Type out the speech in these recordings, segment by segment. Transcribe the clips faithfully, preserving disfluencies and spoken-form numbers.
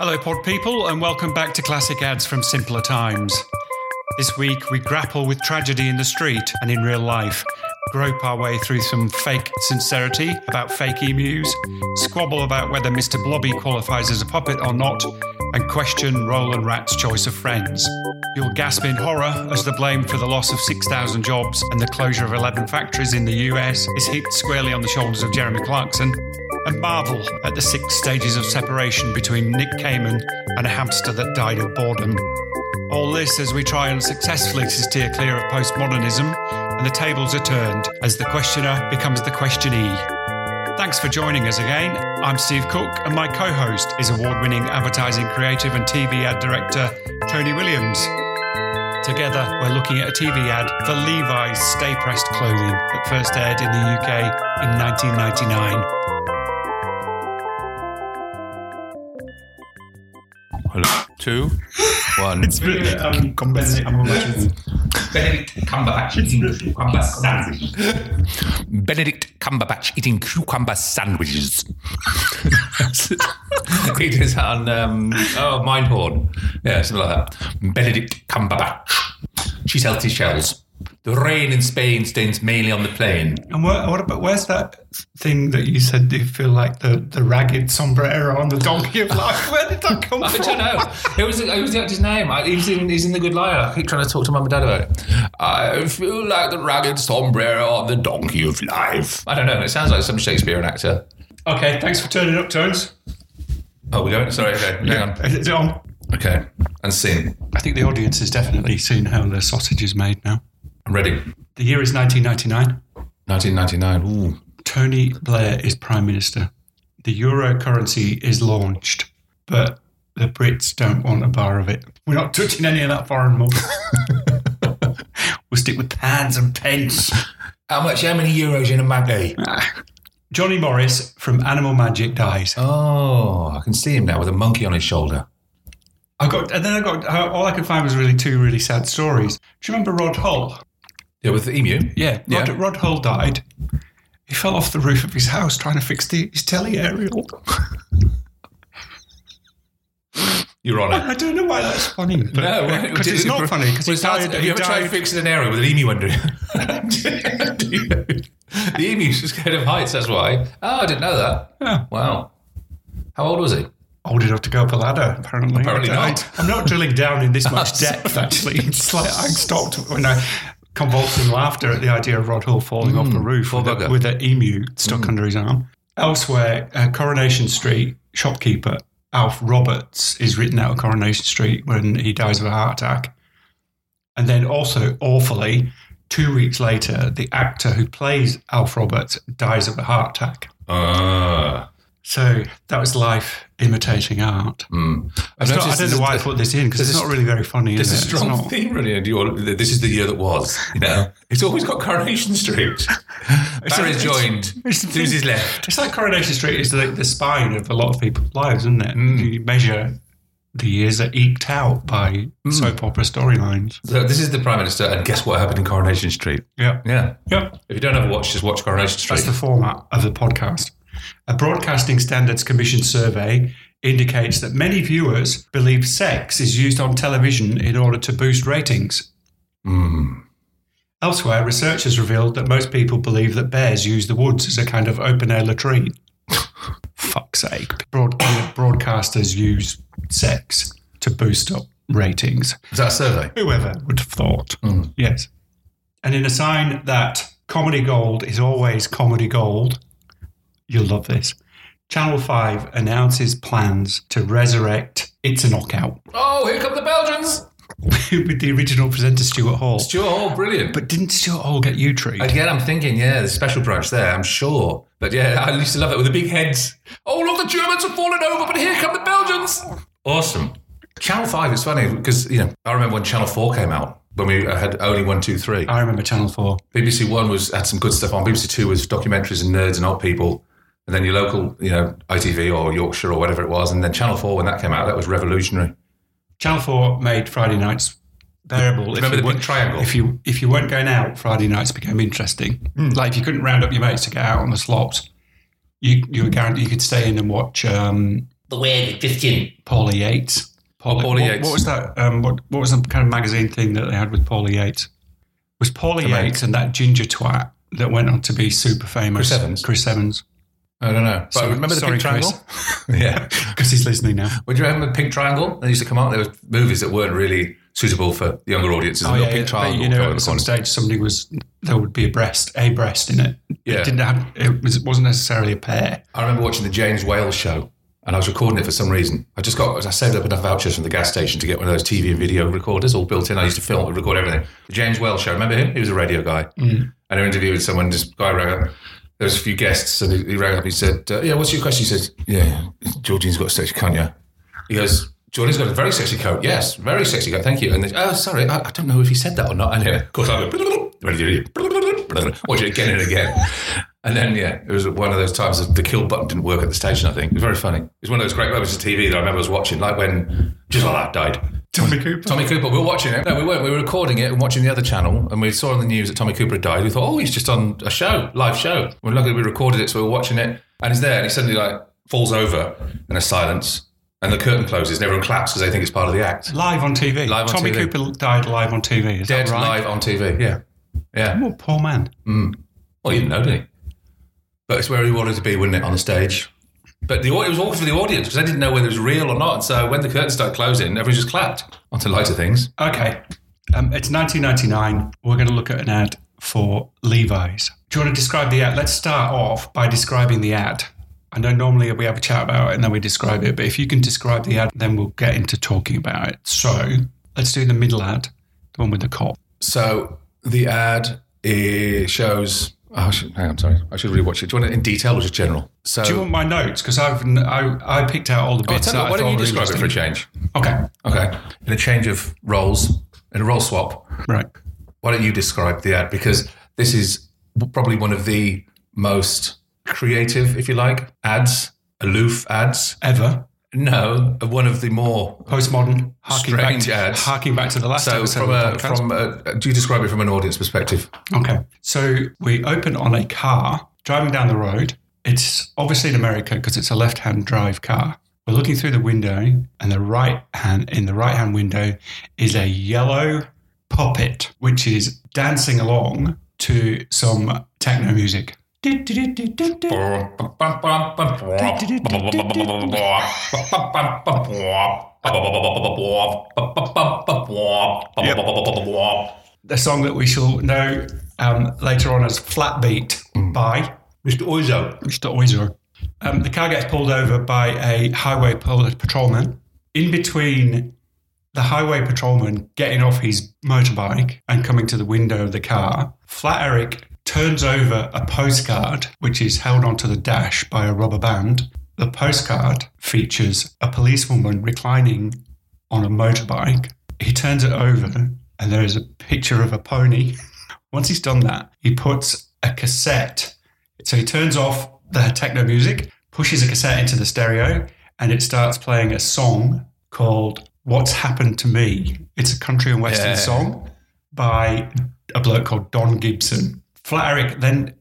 Hello pod people and welcome back to Classic Ads from Simpler Times. This week we grapple with tragedy in the street and in real life, grope our way through some fake sincerity about fake emus, squabble about whether Mister Blobby qualifies as a puppet or not, and question Roland Rat's choice of friends. You'll gasp in horror as the blame for the loss of six thousand jobs and the closure of eleven factories in the U S is heaped squarely on the shoulders of Jeremy Clarkson, and marvel at the six stages of separation between Nick Kamen and a hamster that died of boredom. All this as we try unsuccessfully to steer clear of postmodernism, and the tables are turned as the questioner becomes the questionee. Thanks for joining us again. I'm Steve Cook, and my co-host is award-winning advertising creative and T V ad director Tony Williams. Together, we're looking at a T V ad for Levi's Stay Pressed clothing that first aired in the U K in nineteen ninety-nine. Two, one. It's really um, Benedict Cumberbatch. Benedict Cumberbatch eating cucumber sandwiches. Benedict Cumberbatch eating cucumber sandwiches. He does that on um, oh Mindhorn, yeah, something like that. Benedict Cumberbatch. She's healthy shells. The rain in Spain stains mainly on the plain. And what, what about where's that thing that you said you feel like the, the ragged sombrero on the donkey of life? Where did that come I from? I don't know. It was it was the actor's name. I, he's in he's in the Good Liar. I keep trying to talk to mum and dad about it. I feel like the ragged sombrero on the donkey of life. I don't know. It sounds like some Shakespearean actor. Okay, thanks for turning up, Tones. Oh, we going? Sorry. Okay, hang yeah. on. Is it on? Okay, and seen. I think the audience has definitely seen how the sausage is made now. I'm ready. The year is nineteen ninety-nine. nineteen ninety-nine, ooh. Tony Blair is Prime Minister. The euro currency is launched, but the Brits don't want a bar of it. We're not touching any of that foreign money. We'll stick with pounds and pence. How much, how many euros in a maggie? Johnny Morris from Animal Magic dies. Oh, I can see him now with a monkey on his shoulder. I got, and then I got, all I could find was really two really sad stories. Do you remember Rod Hull? Yeah, with the emu. Yeah, Rod, yeah. Rod Hull died. He fell off the roof of his house trying to fix the, his telly aerial. You're on it. I, I don't know why that's funny. But, no, because it's not funny. Because well, Have you ever died. tried fixing an aerial with an emu under it? The emu's scared of heights. That's why. Oh, I didn't know that. Yeah. Wow. How old was he? Old enough to go up a ladder, apparently. Apparently not. I'm not drilling down in this much depth, actually. It's like I stopped when I convulsed in laughter at the idea of Rod Hull falling mm, off the roof with a, with an emu stuck mm. under his arm. Elsewhere, uh, Coronation Street shopkeeper Alf Roberts is written out of Coronation Street when he dies of a heart attack. And then also, awfully, two weeks later, the actor who plays Alf Roberts dies of a heart attack. Ah. Uh. So that was life imitating art. Mm. I, not, I don't know why a, I put this in, because it's not really very funny, is it? There's a strong theme running into your, this is the year that was, you know. It's always got Coronation Street. Barry's joined, Susie's left. It's like Coronation Street is the, the spine of a lot of people's lives, isn't it? Mm. You measure the years are eked out by mm. soap opera storylines. So this is the Prime Minister, and guess what happened in Coronation Street? Yeah. Yeah. Yep. If you don't ever watch, just watch Coronation Street. That's the format of the podcast. A Broadcasting Standards Commission survey indicates that many viewers believe sex is used on television in order to boost ratings. Mm. Elsewhere, research has revealed that most people believe that bears use the woods as a kind of open-air latrine. Fuck's sake. Broad- broadcasters use sex to boost up ratings. Is that a survey? Whoever would have thought. Mm. Yes. And in a sign that comedy gold is always comedy gold, you'll love this. Channel five announces plans to resurrect It's a Knockout. Oh, here come the Belgians! With the original presenter, Stuart Hall. Stuart Hall, brilliant. But didn't Stuart Hall get you treated? Again, I'm thinking, yeah, there's a special branch there, I'm sure. But yeah, I used to love that with the big heads. Oh, look, the Germans have fallen over, but here come the Belgians! Awesome. Channel five is funny because, you know, I remember when Channel four came out, when we had only one, two, three. I remember Channel four. B B C One was had some good stuff on. B B C Two was documentaries and nerds and old people. And then your local, you know, I T V or Yorkshire or whatever it was. And then Channel four, when that came out, that was revolutionary. Channel four made Friday nights bearable. Remember the Pink Triangle? If you if you weren't going out, Friday nights became interesting. Mm. Like if you couldn't round up your mates to get out on the slops, you you were guaranteed you could stay in and watch um, The Way of the Christian. Paula Yates. Paula, Paula what, Yates. What was that? Um, what what was the kind of magazine thing that they had with Paula Yates? Was Paula the Yates and that ginger twat that went on to be super famous? Chris Evans. Chris Evans. I don't know. But so, remember the sorry, Pink Triangle? Yeah. Because he's listening now. Would you remember the Pink Triangle? They used to come out. There were movies that weren't really suitable for younger audiences. Oh, yeah, Pink Triangle, you know, at some stage somebody was, there would be a breast, a breast in it. Yeah. It didn't have, it, was, it wasn't necessarily a pair. I remember watching the James Whale show and I was recording it for some reason. I just got, I saved up enough vouchers from the gas station to get one of those T V and video recorders all built in. I used to film and record everything. The James Whale show, remember him? He was a radio guy. Mm. And I interviewed someone, this guy rang up. There was a few guests, and he, he rang up and he said, uh, yeah, what's your question? He said, yeah, Georgine's got a sexy cunt, yeah? He goes, Georgine's got a very sexy coat, yes, very sexy coat, thank you. And they, oh, sorry, I, I don't know if he said that or not. And yeah, of course, I go, watch it again and again. And then, yeah, it was one of those times that the kill button didn't work at the station, I think. It was very funny. It was one of those great moments of T V that I remember I was watching, like when Just Like That died. Tommy Cooper. Tommy Cooper. We were watching it. No, we weren't. We were recording it and watching the other channel, and we saw on the news that Tommy Cooper had died. We thought, oh, he's just on a show, live show. We're lucky we recorded it, so we were watching it, and he's there, and he suddenly like falls over, and there's silence, and the curtain closes, and everyone claps because they think it's part of the act. Live on T V. Live on Tommy T V. Tommy Cooper died live on T V. Is Dead that right? Live on T V. Yeah, yeah. What a poor man. Mm. Well, you didn't know, did he? But it's where he wanted to be, wouldn't it, on the stage? But the, it was awful for the audience because they didn't know whether it was real or not. So when the curtains started closing, everyone just clapped. On to lighter things. Okay. Um, it's nineteen ninety-nine. We're going to look at an ad for Levi's. Do you want to describe the ad? Let's start off by describing the ad. I know normally we have a chat about it and then we describe it. But if you can describe the ad, then we'll get into talking about it. So let's do the middle ad, the one with the cop. So the ad is, shows... Oh, I should, hang on, sorry. I should really watch it. Do you want it in detail or just general? So, do you want my notes? Because I've I, I picked out all the bits. Oh, that you, I why don't you describe it for a change? Okay. Okay. In a change of roles, in a role swap. Right. Why don't you describe the ad? Because this is probably one of the most creative, if you like, ads, aloof ads. Ever. No, one of the more postmodern, harking back to, ads. Harking back to the last so episode. From a, from a, do you describe it from an audience perspective? Okay. So we open on a car driving down the road. It's obviously in America because it's a left-hand drive car. We're looking through the window, and the right hand in the right-hand window is a yellow puppet, which is dancing along to some techno music. The song that we shall know um, later on as Flat Beat by Mister Oizo. Mister Oizo. Um, the car gets pulled over by a highway patrolman. In between the highway patrolman getting off his motorbike and coming to the window of the car, Flat Eric turns over a postcard, which is held onto the dash by a rubber band, The postcard features a policewoman reclining on a motorbike. He turns it over and there is a picture of a pony. Once he's done that, he puts a cassette. So he turns off the techno music, pushes a cassette into the stereo, and it starts playing a song called What's Happened to Me. It's a country and western yeah. song by a bloke called Don Gibson. Flat Eric then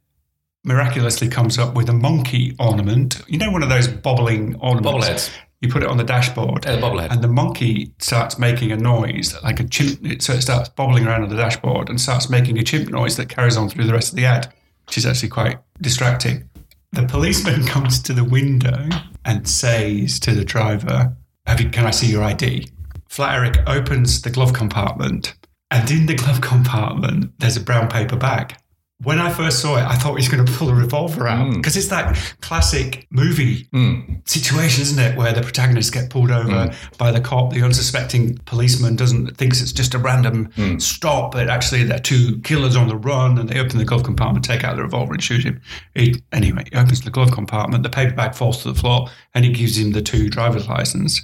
miraculously comes up with a monkey ornament. You know, one of those bobbling ornaments? Bobbleheads. You put it on the dashboard. Yeah, the bobblehead. And the monkey starts making a noise, like a chimp. So it starts bobbling around on the dashboard and starts making a chimp noise that carries on through the rest of the ad, which is actually quite distracting. The policeman comes to the window and says to the driver, Have you, can I see your I D? Flat Eric opens the glove compartment, and in the glove compartment, there's a brown paper bag. When I first saw it, I thought he was going to pull a revolver out because mm. it's that classic movie mm. situation, isn't it, where the protagonists get pulled over mm. by the cop. The unsuspecting policeman doesn't thinks it's just a random mm. stop, but actually there are two killers on the run, and they open the glove compartment, take out the revolver and shoot him. He, anyway, he opens the glove compartment, the paper bag falls to the floor, and he gives him the two driver's license.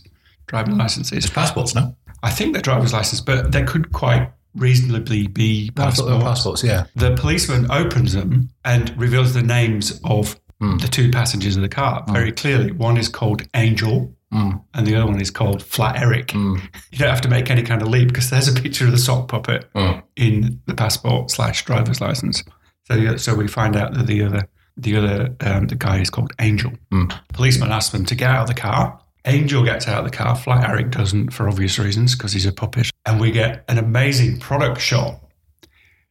Driving licenses. It's passports, no? I think they're driver's license, but they could quite reasonably be passports. No, passports, yeah. The policeman opens them and reveals the names of mm. the two passengers of the car very mm. clearly. One is called Angel mm. and the other one is called Flat Eric. Mm. You don't have to make any kind of leap because there's a picture of the sock puppet mm. in the passport slash driver's license. So, so we find out that the other the other um, the guy is called Angel. Mm. Policeman asks them to get out of the car. Angel gets out of the car. Flat Eric doesn't, for obvious reasons, because he's a puppet. And we get an amazing product shot.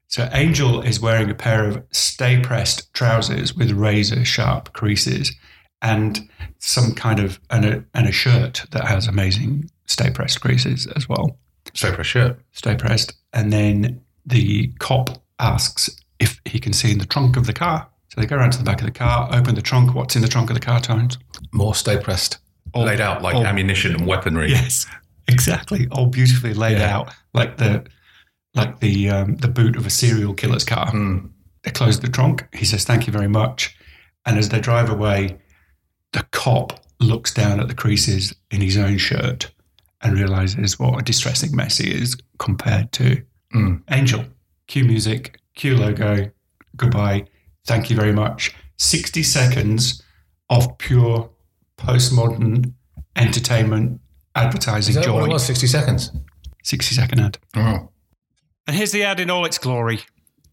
So Angel is wearing a pair of Stay Pressed trousers with razor sharp creases and some kind of and a, and a shirt that has amazing Stay Pressed creases as well. Stay Pressed shirt. Stay Pressed. And then the cop asks if he can see in the trunk of the car. So they go around to the back of the car, open the trunk. What's in the trunk of the car, Tones? More Stay Pressed. All, laid out like all, ammunition and weaponry. Yes, exactly. All beautifully laid yeah. out like the like the um, the boot of a serial killer's car. Mm. They close the trunk. He says, thank you very much. And as they drive away, the cop looks down at the creases in his own shirt and realises what a distressing mess he is compared to mm. Angel. Cue music, cue logo, goodbye, thank you very much. sixty seconds of pure postmodern entertainment advertising. Is that joy. What it was, sixty seconds? sixty second ad. Oh. And here's the ad in all its glory.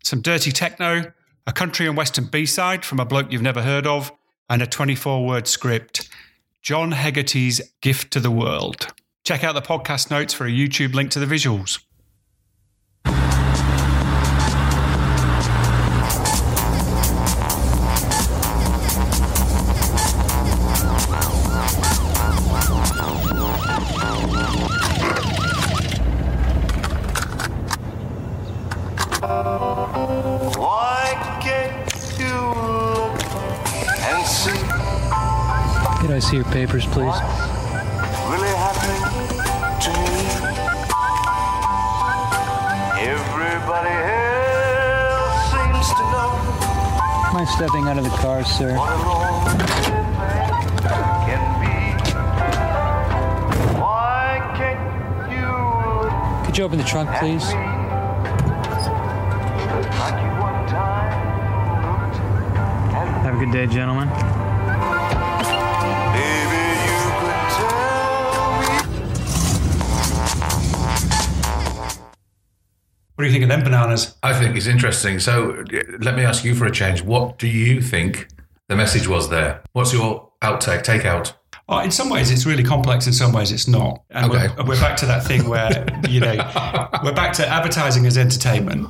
Some dirty techno, a country and western B-side from a bloke you've never heard of, and a twenty-four word script. John Hegarty's Gift to the World. Check out the podcast notes for a YouTube link to the visuals. I see your papers, please. What really happened to me? Everybody else seems to know. Am I stepping out of the car, sir? What a long can be. Why can't you? Could you open the trunk, please? Have a good day, gentlemen. What do you think of them bananas? I think it's interesting. So let me ask you for a change. What do you think the message was there? What's your outtake, takeout? Oh, in some ways it's really complex. In some ways it's not. And okay. we're, we're back to that thing where, you know, we're back to advertising as entertainment.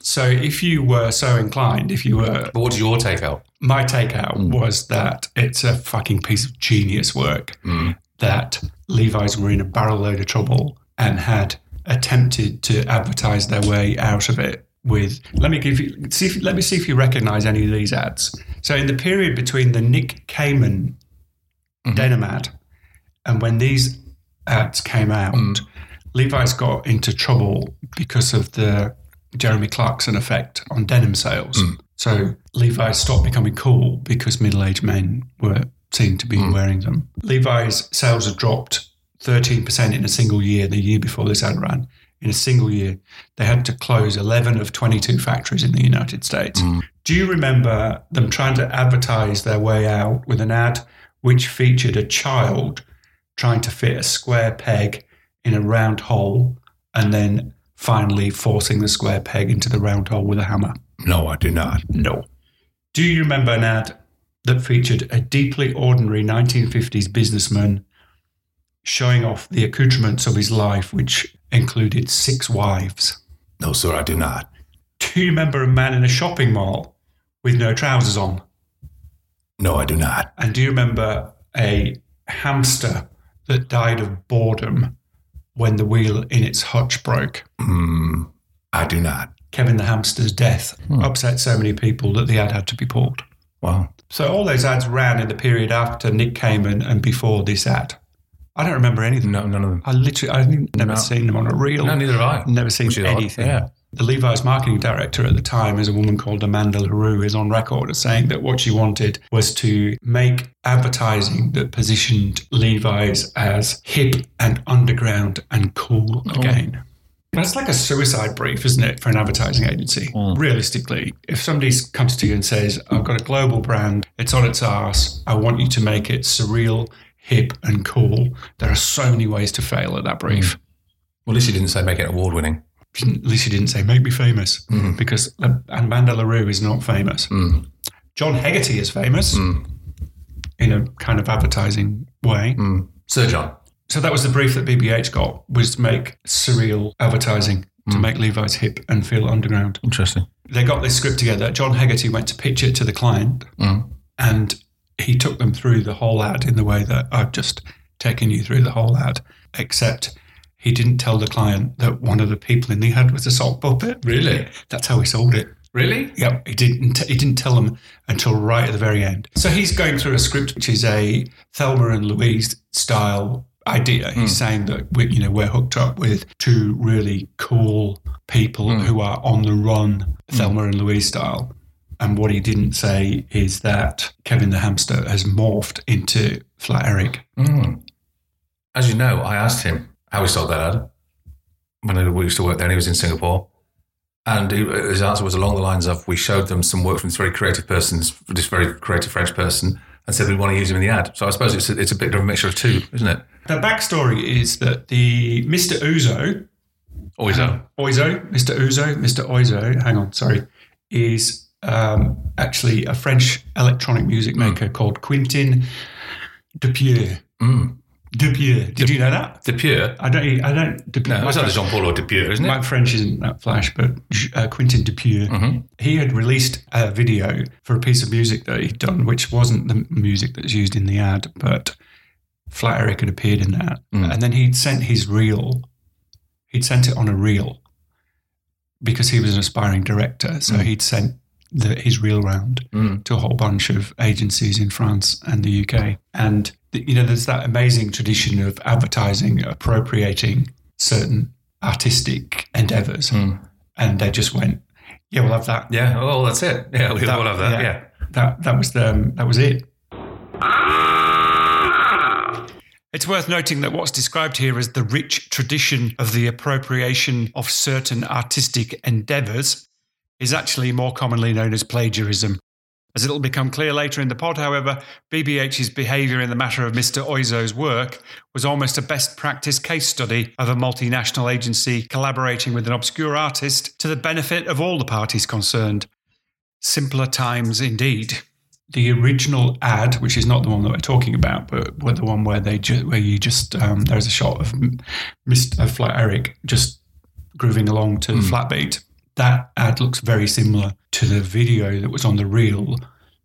So if you were so inclined, if you were... But what's your takeout? My takeout mm. was that it's a fucking piece of genius work mm. that Levi's were in a barrel load of trouble and had... attempted to advertise their way out of it with, let me give you, see if, let me see if you recognize any of these ads. So in the period between the Nick Kamen mm-hmm. denim ad and when these ads came out, mm. Levi's got into trouble because of the Jeremy Clarkson effect on denim sales. Mm. So Levi's stopped becoming cool because middle-aged men were seen to been mm. wearing them. Levi's sales have dropped thirteen percent in a single year, the year before this ad ran. In a single year, they had to close eleven of twenty-two factories in the United States. Mm. Do you remember them trying to advertise their way out with an ad which featured a child trying to fit a square peg in a round hole and then finally forcing the square peg into the round hole with a hammer? No, I do not. No. Do you remember an ad that featured a deeply ordinary nineteen fifties businessman showing off the accoutrements of his life, which included six wives? No, sir, I do not. Do you remember a man in a shopping mall with no trousers on? No, I do not. And do you remember a hamster that died of boredom when the wheel in its hutch broke? Mm, I do not. Kevin the hamster's death hmm. upset so many people that the ad had to be pulled. Wow. So all those ads ran in the period after Nick Kamen and before this ad. I don't remember anything. No, none of them. I literally, I've never no. seen them on a reel. No, neither have I. Never seen anything. Yeah. The Levi's marketing director at the time is a woman called Amanda LaRue, is on record as saying that what she wanted was to make advertising that positioned Levi's as hip and underground and cool oh. again. That's like a suicide brief, isn't it, for an advertising agency? Mm. Realistically, if somebody comes to you and says, I've got a global brand, it's on its arse, I want you to make it surreal, hip and cool, there are so many ways to fail at that brief. Well, at least you didn't say make it award-winning. At least you didn't say make me famous, mm. because Amanda LaRue is not famous. Mm. John Hegarty is famous mm. in a kind of advertising way. Mm. Sir John. So that was the brief that B B H got, was to make surreal advertising, to mm. make Levi's hip and feel underground. Interesting. They got this script together. John Hegarty went to pitch it to the client mm. and he took them through the whole ad in the way that I've just taken you through the whole ad, except he didn't tell the client that one of the people in the ad was a sock puppet. Really? That's how he sold it. Really? Yep. He didn't he didn't tell them until right at the very end. So he's going through a script which is a Thelma and Louise style idea. He's mm. saying that we, you know, we're hooked up with two really cool people mm. who are on the run, Thelma mm. and Louise style. And what he didn't say is that Kevin the hamster has morphed into Flat Eric. Mm. As you know, I asked him how he sold that ad when we used to work there, and he was in Singapore. And he, his answer was along the lines of, we showed them some work from this very creative person, this very creative French person, and said we want to use him in the ad. So I suppose it's a, it's a bit of a mixture of two, isn't it? The backstory is that the Mister Oizo, Oizo, Oizo, Mister Oizo, Mister Oizo, hang on, sorry, is um, actually a French electronic music maker mm. called Quentin Dupieux. Mm. Dupieux. Did De, you know that? Dupieux. I don't. I don't. Dupieux. No, it's not Jean Paul or Dupieux, isn't it? My French isn't that flash, but uh, Quentin Dupieux. Mm-hmm. He had released a video for a piece of music that he'd done, which wasn't the music that's used in the ad, but Flat Eric had appeared in that, mm. and then he'd sent his reel. He'd sent it on a reel because he was an aspiring director, so mm. he'd sent the, his reel round mm. to a whole bunch of agencies in France and the U K, and you know, there's that amazing tradition of advertising appropriating certain artistic endeavours. Mm. And they just went, yeah, we'll have that. Yeah, oh, well, that's it. Yeah, we'll that, all have that, yeah. yeah. That that was the, um, that was it. It's worth noting that what's described here as the rich tradition of the appropriation of certain artistic endeavours is actually more commonly known as plagiarism. As it'll become clear later in the pod, however, B B H's behaviour in the matter of Mister Oizo's work was almost a best practice case study of a multinational agency collaborating with an obscure artist to the benefit of all the parties concerned. Simpler times indeed. The original ad, which is not the one that we're talking about, but the one where they ju- where you just um, there's a shot of Mister Flat Eric just grooving along to mm. the Flat Beat. That ad looks very similar to the video that was on the reel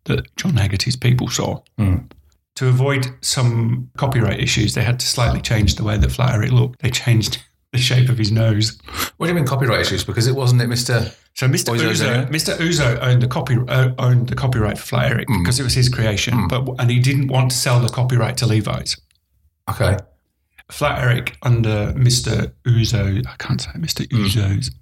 that John Hegarty's people saw. Mm. To avoid some copyright issues, they had to slightly change the way that Flat Eric looked. They changed the shape of his nose. What do you mean copyright issues? Because it wasn't it, Mister So Mister Oizo, Mister Oizo owned the copy uh, owned the copyright for Flat Eric mm. because it was his creation, mm. but and he didn't want to sell the copyright to Levi's. Okay. Flat Eric under Mister Oizo, I can't say Mister Oizo's. Mm.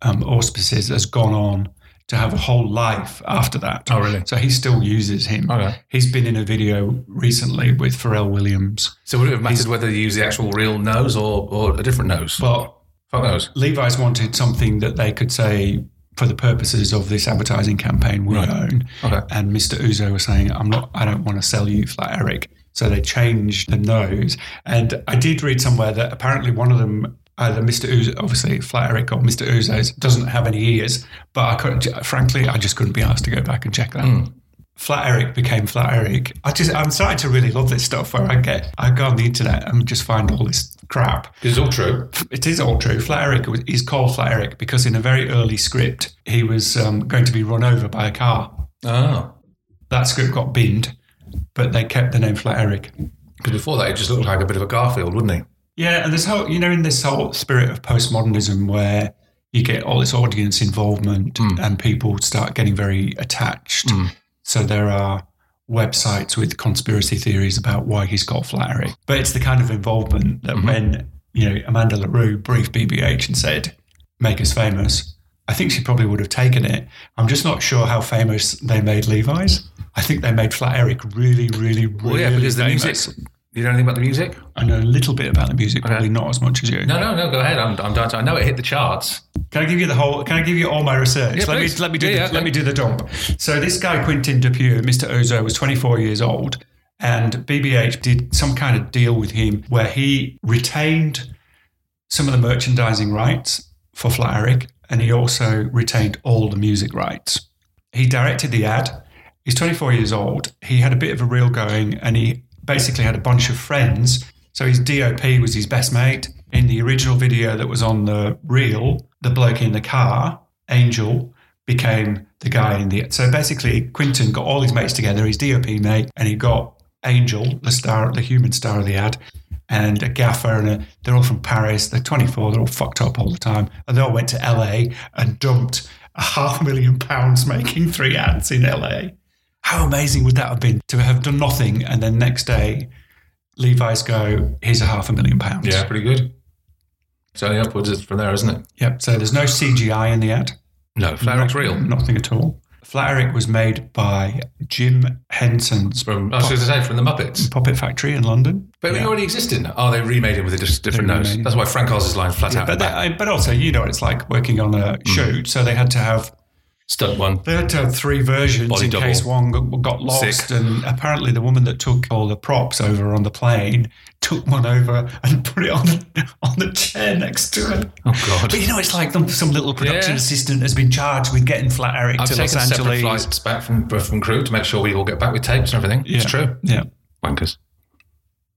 Um, auspices has gone on to have a whole life after that. Oh, really? So he still uses him. Okay. He's been in a video recently with Pharrell Williams. So would it have mattered He's, whether they use the actual real nose or, or a different nose? Well, fuck nose. Levi's wanted something that they could say, for the purposes of this advertising campaign, we right. own. Okay. And Mister Oizo was saying, I'm not, I don't want to sell you Flat Eric. So they changed the nose. And I did read somewhere that apparently one of them, either Mister Oizo, obviously Flat Eric or Mister Oizo's, doesn't have any ears. But I couldn't, frankly, I just couldn't be asked to go back and check that. Mm. Flat Eric became Flat Eric. I just, I'm starting to really love this stuff where I get, I go on the internet and just find all this crap. It's all true. It is all true. Flat Eric is called Flat Eric because in a very early script, he was um, going to be run over by a car. Oh. That script got binned, but they kept the name Flat Eric. Because before that, it just looked like a bit of a Garfield, wouldn't he? Yeah, and this whole, you know, in this whole spirit of postmodernism where you get all this audience involvement mm. and people start getting very attached. Mm. So there are websites with conspiracy theories about why he's got Flat Eric. But it's the kind of involvement that mm-hmm. when, you know, Amanda LaRue briefed B B H and said, make us famous, I think she probably would have taken it. I'm just not sure how famous they made Levi's. I think they made Flat Eric really, really, really well, yeah, because famous. The music, you know anything about the music? I know a little bit about the music, okay. Probably not as much as you. No, no, no, go ahead. I'm, I'm done. I know it hit the charts. Can I give you the whole? Can I give you all my research? Yeah, let please. me let me do yeah, the, yeah. let me do the dump. So this guy Quentin Dupieux, Mister Oizo, was twenty-four years old, and B B H did some kind of deal with him where he retained some of the merchandising rights for Flat Eric, and he also retained all the music rights. He directed the ad. He's twenty-four years old. He had a bit of a reel going, and he basically had a bunch of friends. So his D O P was his best mate. In the original video that was on the reel, the bloke in the car, Angel, became the guy in the... So basically, Quinton got all his mates together, his D O P mate, and he got Angel, the star, the human star of the ad, and a gaffer, and a, they're all from Paris, they're twenty-four, they're all fucked up all the time, and they all went to L A and dumped a half million pounds making three ads in L A. How amazing would that have been to have done nothing and then next day, Levi's go, here's a half a million pounds. Yeah, pretty good. It's only upwards from there, isn't it? Yep. So there's no C G I in the ad. No, Flat Eric's real. Nothing at all. Flat Eric was made by Jim Henson's from. I was going to say from the Muppets, Puppet Factory in London. But yeah. He already existed. Oh, they remade him with a different nose. That's why Frank Oz's line flat yeah, out. But, that, but also, you know, it's like working on a mm. shoot. So they had to have stunt one. They had to have three versions Body in double. Case one got, got lost. Sick. And apparently, the woman that took all the props over on the plane took one over and put it on the, on the chair next to it. Oh, God. But, you know, it's like some little production yeah. assistant has been charged with getting Flat Eric I've to Los Angeles. I've taken separate flights back from, from crew to make sure we all get back with tapes and everything. Yeah. It's true. Yeah. Wankers.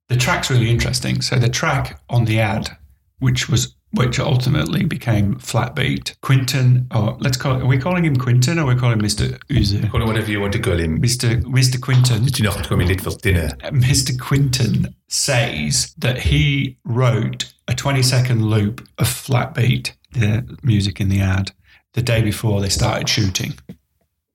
The track's really interesting. So the track on the ad, which was which ultimately became Flat Beat, Quinton, or let's call it, are we calling him Quinton or are we calling him Mister Oizo? Call him whatever you want to call him. Mister Mister Quinton. Did you not have to call me late for dinner? Mister Quinton says that he wrote a twenty-second loop of Flat Beat, the music in the ad, the day before they started shooting.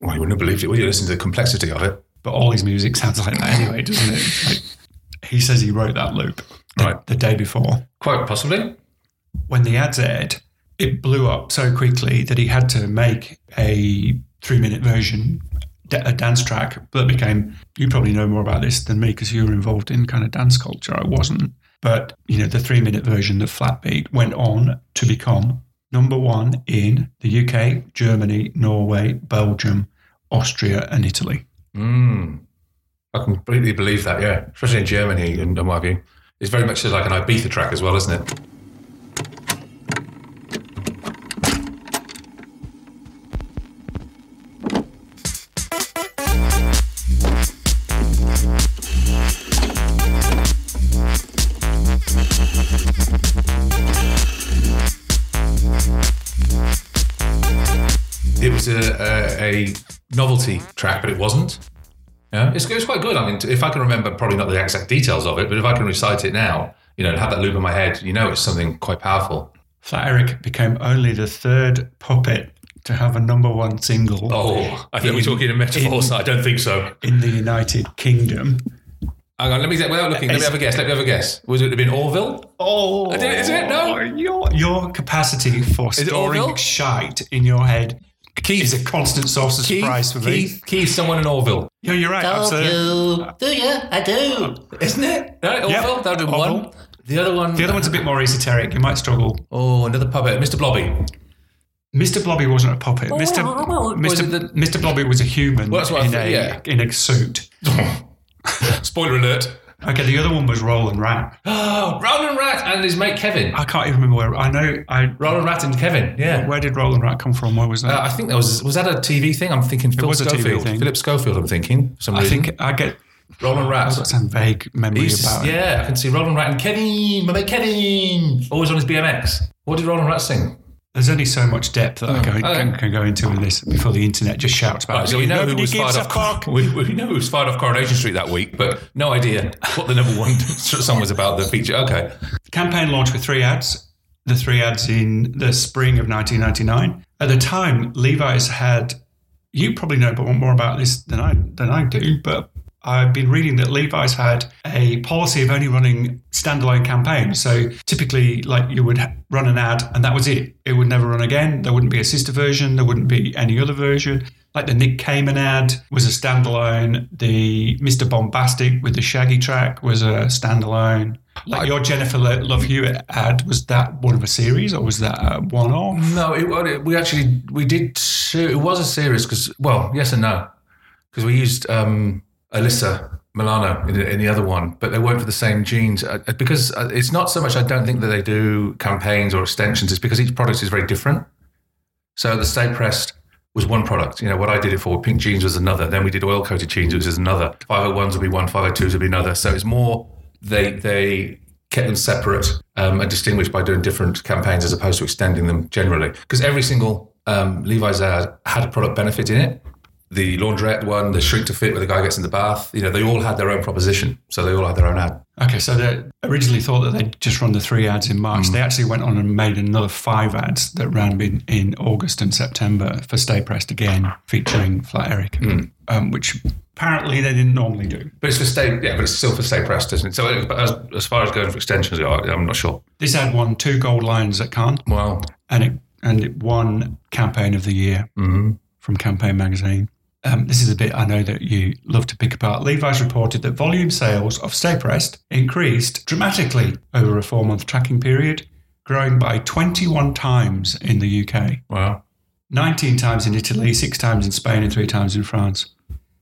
Well, you wouldn't have believed it, would you? Listen to the complexity of it. But all his music sounds like that anyway, doesn't it? Like, he says he wrote that loop the, right. the day before. Quite possibly. When the ads aired, it blew up so quickly that he had to make a three-minute version, a dance track that became, you probably know more about this than me because you were involved in kind of dance culture. I wasn't. But, you know, the three-minute version of Flat Beat went on to become number one in the U K, Germany, Norway, Belgium, Austria and Italy. Mm. I completely believe that, yeah. Especially in Germany, in my view. It's very much like an Ibiza track as well, isn't it? A, a novelty track, but it wasn't. Yeah, it's, it's quite good. I mean, if I can remember, probably not the exact details of it, but if I can recite it now, you know, and have that loop in my head, you know, it's something quite powerful. Flat Eric became only the third puppet to have a number one single. Oh, I think in, we're talking in metaphors. In, I don't think so. In the United Kingdom. Hang on, let me without looking. Let me have a guess. Let me have a guess. Was it have been Orville? Oh, is it? No, your your capacity for storing shite in your head Keith is a constant source of Keith, surprise for me. Keith, Keith, someone in Orville. Yeah, you're right. Don't absolutely. You. Do you? I do. Isn't it? Right, Orville, yep. That would be one. The other one. The other one's a bit more esoteric. You might struggle. Oh, another puppet. Mister Blobby. Mister Blobby wasn't a puppet. Oh, Mister Mister Mister Blobby was a human well, that's what in, I think, a, yeah. in a suit. Spoiler alert. Okay, the other one was Roland Rat. Oh, Roland Rat and his mate Kevin. I can't even remember where. I know. I Roland Rat and Kevin. Yeah. Where, where did Roland Rat come from? Where was that? Uh, I think that was was that a T V thing? I'm thinking. Phil it was Schofield. a T V thing. Philip Schofield. I'm thinking. For some reason. I think I get Roland Rat. I've got some vague memory to, about yeah, it. Yeah, I can see Roland Rat and Kevin. My mate Kevin. Always on his B M X. What did Roland Rat sing? There's only so much depth that oh, I can, okay. can, can go into in this before the internet just shouts back. Right, so we know, who was fired off, we, we know who was fired off Coronation Street that week, but no idea what the number one song was about the feature. Okay. The campaign launched with three ads, the three ads in the spring of nineteen ninety-nine. At the time, Levi's had, you probably know more about this than I than I do, but I've been reading that Levi's had a policy of only running standalone campaigns. So typically, like, you would run an ad and that was it. It would never run again. There wouldn't be a sister version. There wouldn't be any other version. Like the Nick Kamen ad was a standalone. The Mister Bombastic with the Shaggy track was a standalone. Like your Jennifer Love Hewitt ad, was that one of a series or was that a one-off? No, it, we actually, we did, it was a series because, well, yes and no. Because we used... Um, Alyssa Milano in, in the other one, but they weren't for the same genes uh, because it's not so much I don't think that they do campaigns or extensions, it's because each product is very different. So the Stay Pressed was one product. You know, what I did it for, Pink Jeans was another. Then we did oil-coated jeans, which is another. five oh ones would be one, five oh twos would be another. So it's more they they kept them separate um, and distinguished by doing different campaigns as opposed to extending them generally. Because every single um, Levi's ad had a product benefit in it. The laundrette one, the shrink to fit where the guy gets in the bath, you know, they all had their own proposition. So they all had their own ad. Okay, so they originally thought that they'd just run the three ads in March. Mm. They actually went on and made another five ads that ran in, in August and September for Stay Pressed again, featuring Flat Eric, mm. um, which apparently they didn't normally do. But it's for Stay, yeah, but it's still for Stay Pressed, isn't it? So as, as far as going for extensions, I'm not sure. This ad won two gold lions at Cannes. Wow. And it, and it won Campaign of the Year mm-hmm. from Campaign Magazine. Um, this is a bit I know that you love to pick apart. Levi's reported that volume sales of Stay Pressed increased dramatically over a four-month tracking period, growing by twenty-one times in the U K. Wow. nineteen times in Italy, six times in Spain and three times in France.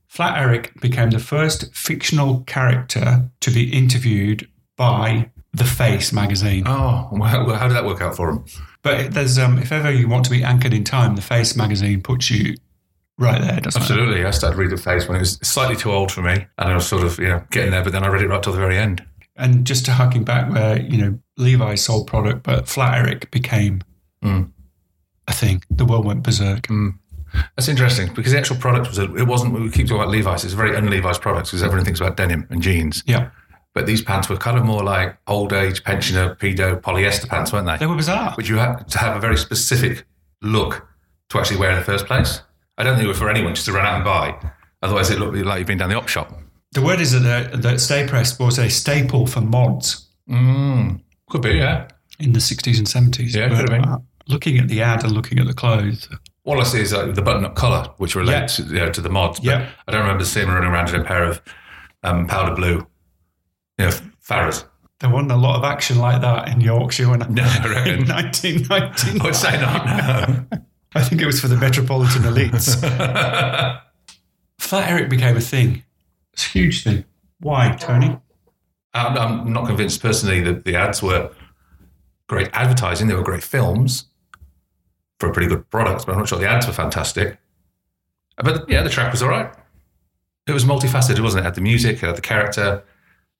Flat Eric became the first fictional character to be interviewed by The Face magazine. Oh, well, how did that work out for him? But there's, um, if ever you want to be anchored in time, The Face magazine puts you... right there, doesn't Absolutely. It? I started reading The Face when it was slightly too old for me and I was sort of, you know, getting there, but then I read it right till the very end. And just to harking back where, you know, Levi's sold product, but Flat Eric became mm. a thing. The world went berserk. Mm. That's interesting because the actual product was, a, it wasn't, we keep talking about Levi's, it's a very un-Levi's product because everyone thinks about denim and jeans. Yeah. But these pants were kind of more like old age, pensioner, pedo, polyester pants, weren't they? They were bizarre. But you had to have a very specific look to actually wear in the first place. I don't think it was for anyone just to run out and buy. Otherwise, it looked like you've been down the op shop. The word is that, that Stay Pressed was a staple for mods. Mm, could be, yeah. In the sixties and seventies. Yeah, could have been. Looking at the ad and looking at the clothes. All I see is uh, the button-up collar, which relates yeah. to, you know, to the mods. But yeah. I don't remember seeing them running around in a pair of um, powder blue, you know, Farrah's. There wasn't a lot of action like that in Yorkshire when I, no, I reckon. In nineteen ninety-nine. I would say not, no. I think it was for the metropolitan elites. Flat Eric became a thing. It's a huge thing. Why, Tony? I'm, I'm not convinced personally that the ads were great advertising. They were great films for a pretty good product, but I'm not sure the ads were fantastic. But yeah, the track was all right. It was multifaceted, wasn't it? It had the music, it had the character, it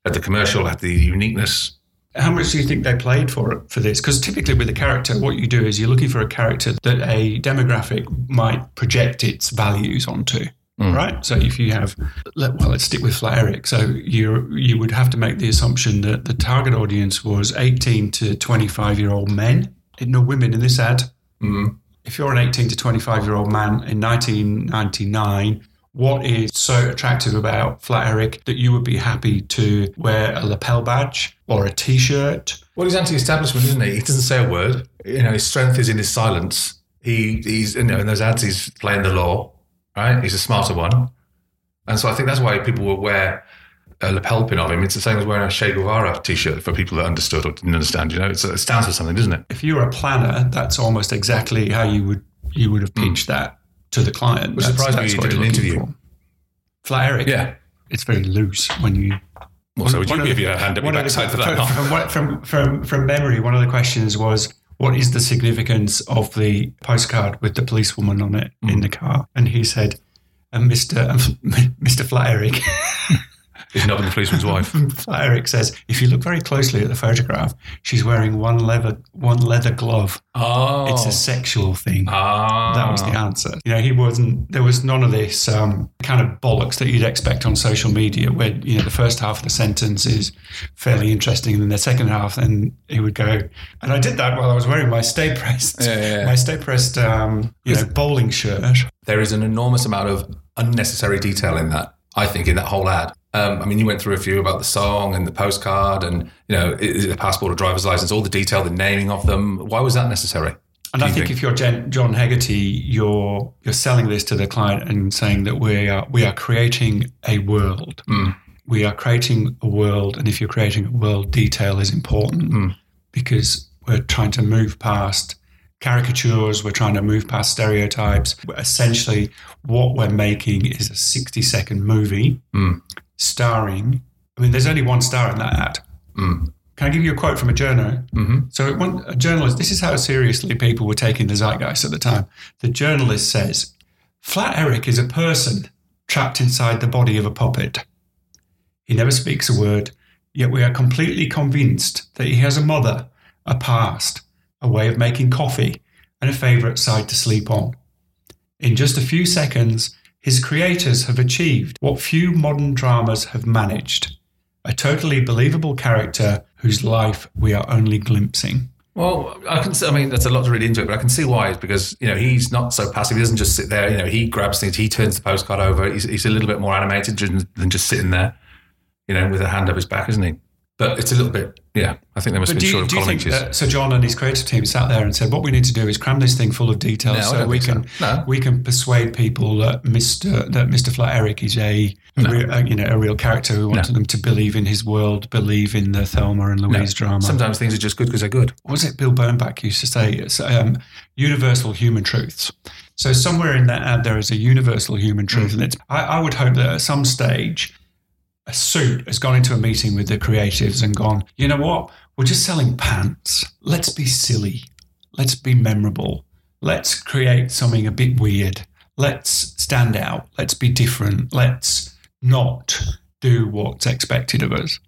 had the commercial, it had the uniqueness. How much do you think they played for it, for this? Because typically with a character, what you do is you're looking for a character that a demographic might project its values onto, mm. right? So if you have, well, let's stick with Flat Eric. So you you would have to make the assumption that the target audience was eighteen to twenty-five-year-old men. No women in this ad. Mm. If you're an eighteen to twenty-five-year-old man in nineteen ninety-nine... what is so attractive about Flat Eric that you would be happy to wear a lapel badge or a T-shirt? Well, he's anti-establishment, isn't he? He doesn't say a word. You know, his strength is in his silence. He, he's, you know, in those ads, he's playing the law, right? He's a smarter one. And so I think that's why people will wear a lapel pin of him. It's the same as wearing a Che Guevara t-shirt for people that understood or didn't understand, you know? It's, it stands for something, doesn't it? If you're a planner, that's almost exactly how you would you would have pitched mm. that to the client. Which surprised me you did an interview. For. Flat Eric. Yeah. It's very loose when you... Well, so would you give your hand up your backside for that? From, from, from, from memory, one of the questions was, what is the significance of the postcard with the policewoman on it mm. in the car? And he said, and Mister Um, Mister Flat Eric... He's not the policeman's wife. Flat Eric says, if you look very closely at the photograph, she's wearing one leather one leather glove. Oh. It's a sexual thing. Oh. That was the answer. You know, he wasn't, there was none of this um, kind of bollocks that you'd expect on social media where, you know, the first half of the sentence is fairly interesting and then the second half, then he would go, and I did that while I was wearing my Stay Pressed, yeah, yeah, yeah. my Stay Pressed, um, you know, bowling shirt. There is an enormous amount of unnecessary detail in that, I think, in that whole ad. Um, I mean, you went through a few about the song and the postcard and, you know, is it a passport or driver's license, all the detail, the naming of them. Why was that necessary? And I think, think if you're Jen, John Hegarty, you're you're selling this to the client and saying that we are, we are creating a world. Mm. We are creating a world. And if you're creating a world, detail is important mm. because we're trying to move past caricatures, we're trying to move past stereotypes. Essentially, what we're making is a sixty-second movie mm. starring, I mean, there's only one star in that ad. Mm. Can I give you a quote from a journo? Mm-hmm. So it, one, a journalist, this is how seriously people were taking the zeitgeist at the time. The journalist says, Flat Eric is a person trapped inside the body of a puppet. He never speaks a word, yet we are completely convinced that he has a mother, a past, a way of making coffee, and a favourite side to sleep on. In just a few seconds, his creators have achieved what few modern dramas have managed, a totally believable character whose life we are only glimpsing. Well, I can. I mean, that's a lot to read into it, but I can see why. Because, you know, he's not so passive. He doesn't just sit there. You know, he grabs things. He turns the postcard over. He's, he's a little bit more animated than just sitting there, you know, with a hand up his back, isn't he? But it's a little bit, yeah, I think they must have been short of column inches. That, so John and his creative team sat there and said, what we need to do is cram this thing full of detail no, so we can so. No. we can persuade people that Mister that Mister Flat Eric is a, no. a, a you know a real character. We wanted no. them to believe in his world, believe in the Thelma and Louise no. drama. Sometimes things are just good because they're good. What was it Bill Birnbach used to say? It's um, universal human truths. So somewhere in that ad there is a universal human truth. Mm. And it's, I, I would hope that at some stage... a suit has gone into a meeting with the creatives and gone, you know what? We're just selling pants. Let's be silly. Let's be memorable. Let's create something a bit weird. Let's stand out. Let's be different. Let's not do what's expected of us.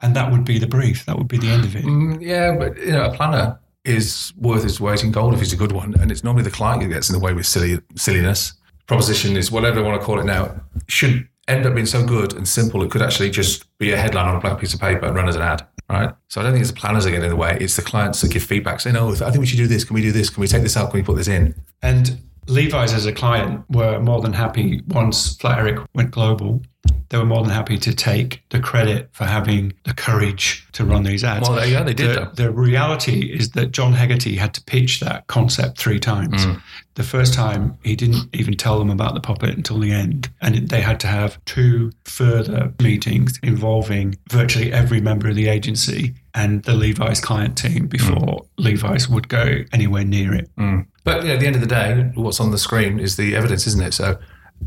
And that would be the brief. That would be the end of it. Mm, yeah, but you know, a planner is worth his weight in gold if he's a good one. And it's normally the client who gets in the way with silly silliness. Proposition is whatever they want to call it now should end up being so good and simple it could actually just be a headline on a black piece of paper and run as an ad, right? So I don't think it's the planners that get in the way. It's the clients that give feedback saying, oh, I think we should do this. Can we do this? Can we take this out? Can we put this in? And Levi's as a client were more than happy once Flat Eric went global. They were more than happy to take the credit for having the courage to run these ads. Well, yeah, they did. The, the reality is that John Hegarty had to pitch that concept three times. Mm. The first time, he didn't even tell them about the puppet until the end. And they had to have two further meetings involving virtually every member of the agency and the Levi's client team before mm. Levi's would go anywhere near it. Mm. But you know, at the end of the day, what's on the screen is the evidence, isn't it? So...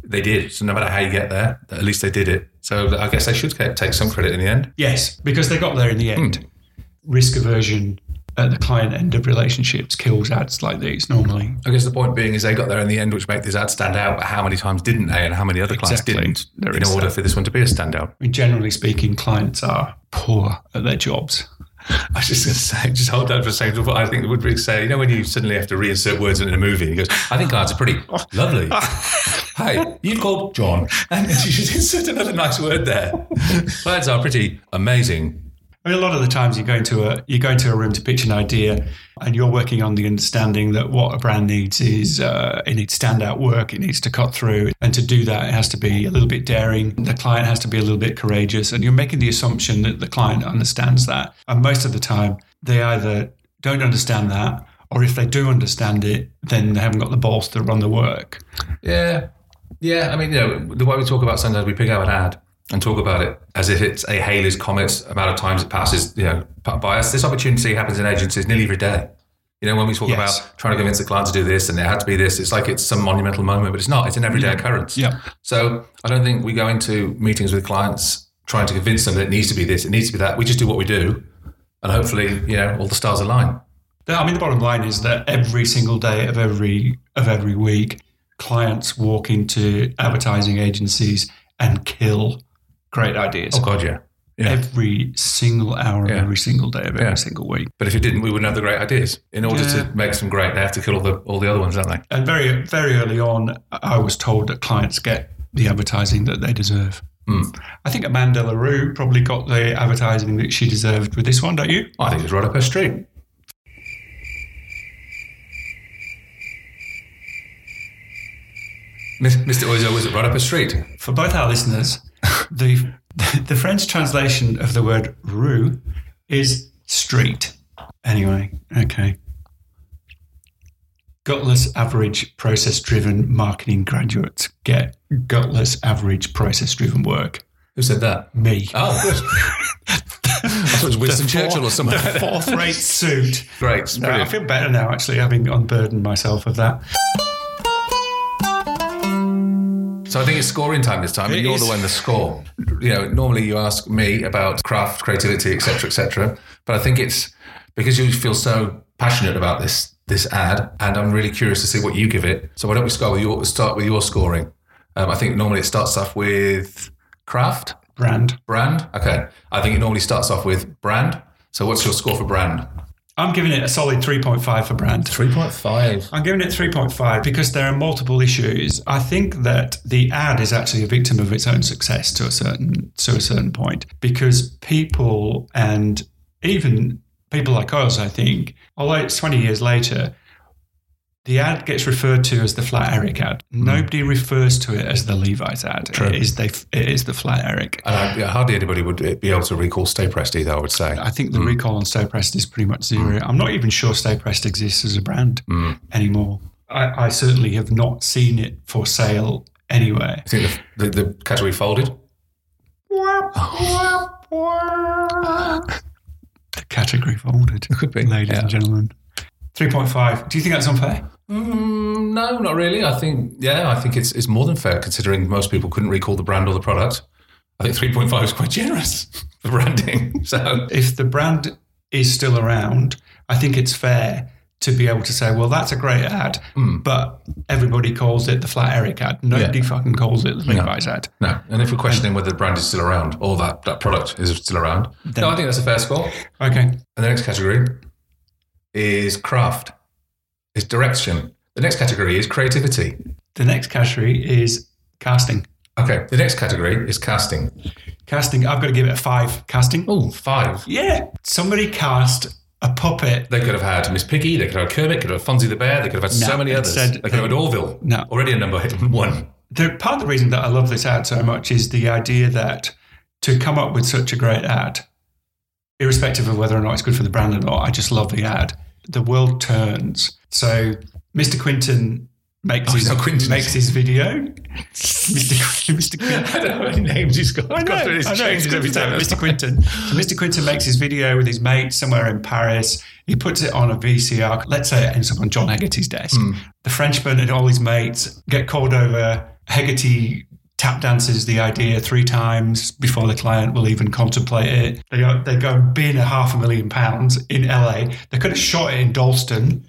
they did. So no matter how you get there, at least they did it. So I guess they should take some credit in the end. Yes, because they got there in the end. Mm. Risk aversion at the client end of relationships kills ads like these normally. I guess the point being is they got there in the end, which made this ad stand out. But how many times didn't they and how many other clients exactly. didn't there in order that. For this one to be a standout? I mean, generally speaking, clients are poor at their jobs. I was just going to say, just hold that for a second. What I think it would be say, you know, when you suddenly have to reinsert words in a movie, and he goes, I think clients are pretty lovely. Hey, you called John, and you should insert another nice word there. Clients are pretty amazing. I mean, a lot of the times you go into a you go into a room to pitch an idea, and you're working on the understanding that what a brand needs is uh, it needs standout work, it needs to cut through, and to do that, it has to be a little bit daring. The client has to be a little bit courageous, and you're making the assumption that the client understands that. And most of the time, they either don't understand that, or if they do understand it, then they haven't got the balls to run the work. Yeah. Yeah. I mean, you know, the way we talk about sometimes we pick out an ad and talk about it as if it's a Halley's Comet amount of times it passes, you know, by us. This opportunity happens in agencies nearly every day. You know, when we talk yes. about trying to convince a client to do this and it had to be this, it's like it's some monumental moment, but it's not. It's an everyday yeah. occurrence. Yeah. So I don't think we go into meetings with clients trying to convince them that it needs to be this, it needs to be that. We just do what we do, and hopefully, you know, all the stars align. I mean, the bottom line is that every single day of every of every week, clients walk into advertising agencies and kill great ideas. Oh, God, yeah. Yeah. Every single hour of yeah. every single day of every yeah. single week. But if it didn't, we wouldn't have the great ideas. In order yeah. to make some great, they have to kill all the all the other ones, don't they? And very very early on, I was told that clients get the advertising that they deserve. Mm. I think Amanda LaRue probably got the advertising that she deserved with this one, don't you? I think it's right up her street. Mister Oizo, was it right up her street? For both our listeners, the... The French translation of the word rue is street. Anyway, okay. Gutless average process-driven marketing graduates get gutless average process-driven work. Who said that? Me. Oh, good. I thought it was Winston Churchill or something. The fourth-rate suit. Great. No, I feel better now, actually, having unburdened myself of that. So I think it's scoring time this time, and you're the one to score. You know, normally you ask me about craft, creativity, et cetera, et cetera. But I think it's because you feel so passionate about this this ad, and I'm really curious to see what you give it. So why don't we start with your, start with your scoring? Um, I think normally it starts off with craft? Brand. Brand, okay. I think it normally starts off with brand. So what's your score for brand? I'm giving it a solid three point five for brand. three point five. I'm giving it three point five because there are multiple issues. I think that the ad is actually a victim of its own success to a certain to a certain point, because people, and even people like us, I think, although it's twenty years later, the ad gets referred to as the Flat Eric ad. Mm. Nobody refers to it as the Levi's ad. True. It is the, it is the Flat Eric. Uh, yeah, hardly anybody would be able to recall Stay Pressed either, I would say. I think the mm. recall on Stay Pressed is pretty much zero. Mm. I'm not even sure Stay Pressed exists as a brand mm. anymore. I, I certainly have not seen it for sale anywhere. You think the, the, the category folded? The category folded. It could be. Ladies yeah. and gentlemen. three point five. Do you think that's unfair? Mm, no, not really. I think, yeah, I think it's it's more than fair, considering most people couldn't recall the brand or the product. I think three point five is quite generous for branding. So if the brand is still around, I think it's fair to be able to say, well, that's a great ad, mm. but everybody calls it the Flat Eric ad. Nobody yeah. fucking calls it the Levi's no. ad. No. And if we're questioning whether the brand is still around or that, that product is still around, then, no, I think that's a fair score. Okay. And the next category is craft, is direction. The next category is creativity. The next category is casting. Okay, the next category is casting. Casting, I've got to give it a five. Casting. Oh, five. Yeah. Somebody cast a puppet. They could have had Miss Piggy, they could have had Kermit, could have had Fonzie the Bear, they could have had no, so many others. They could have had Orville. No. Already a number one. The, part of the reason that I love this ad so much is the idea that to come up with such a great ad, irrespective of whether or not it's good for the brand or not, I just love the ad. The world turns. So Mister Quinton makes, oh, his, no, makes his video. Mister Mister Quinton. I don't know how many names he's got. I know, God, I know he's every time. Mister Quinton. So Mister Quinton makes his video with his mate somewhere in Paris. He puts it on a V C R. Let's say it ends up on John Hegarty's desk. Mm. The Frenchman and all his mates get called over. Hegarty tap dances the idea three times before the client will even contemplate it. They go, they go bin a half a million pounds in L A. They could have shot it in Dalston,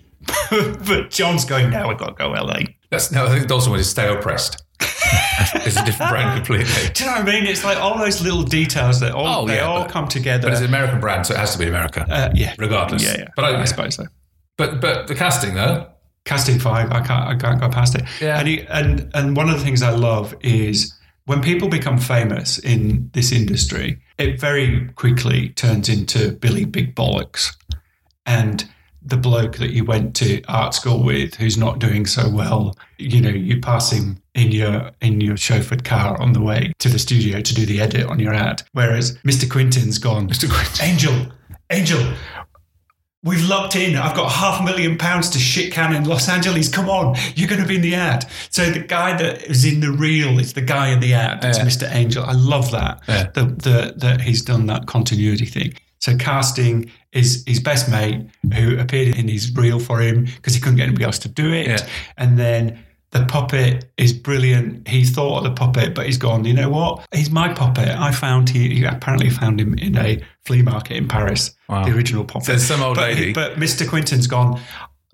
but John's going, now we've got to go L A. That's, no, I think Dalston was Stay Pressed. It's a different brand completely. Do you know what I mean? It's like all those little details that all, oh, they yeah, all but, come together. But it's an American brand, so it has to be America. Uh, yeah. Regardless. Yeah, yeah. But I, I yeah. suppose so. But, but the casting, though... Casting five, I can't, I can't go past it. Yeah. And, he, and and one of the things I love is when people become famous in this industry, it very quickly turns into Billy Big Bollocks and the bloke that you went to art school with, who's not doing so well. You know, you pass him in your in your chauffeured car on the way to the studio to do the edit on your ad. Whereas Mister Quinton's gone. Mister Quinton. Angel, Angel. We've locked in. I've got half a million pounds to shit can in Los Angeles. Come on, you're going to be in the ad. So the guy that is in the reel is the guy in the ad. It's yeah. Mister Angel. I love that, yeah. that that he's done that continuity thing. So casting is his best mate who appeared in his reel for him because he couldn't get anybody else to do it. Yeah. And then the puppet is brilliant. He thought of the puppet, but he's gone, you know what? He's my puppet. I found he, he apparently found him in a flea market in Paris, wow. the original puppet. So there's some old but, lady. But Mister Quinton's gone,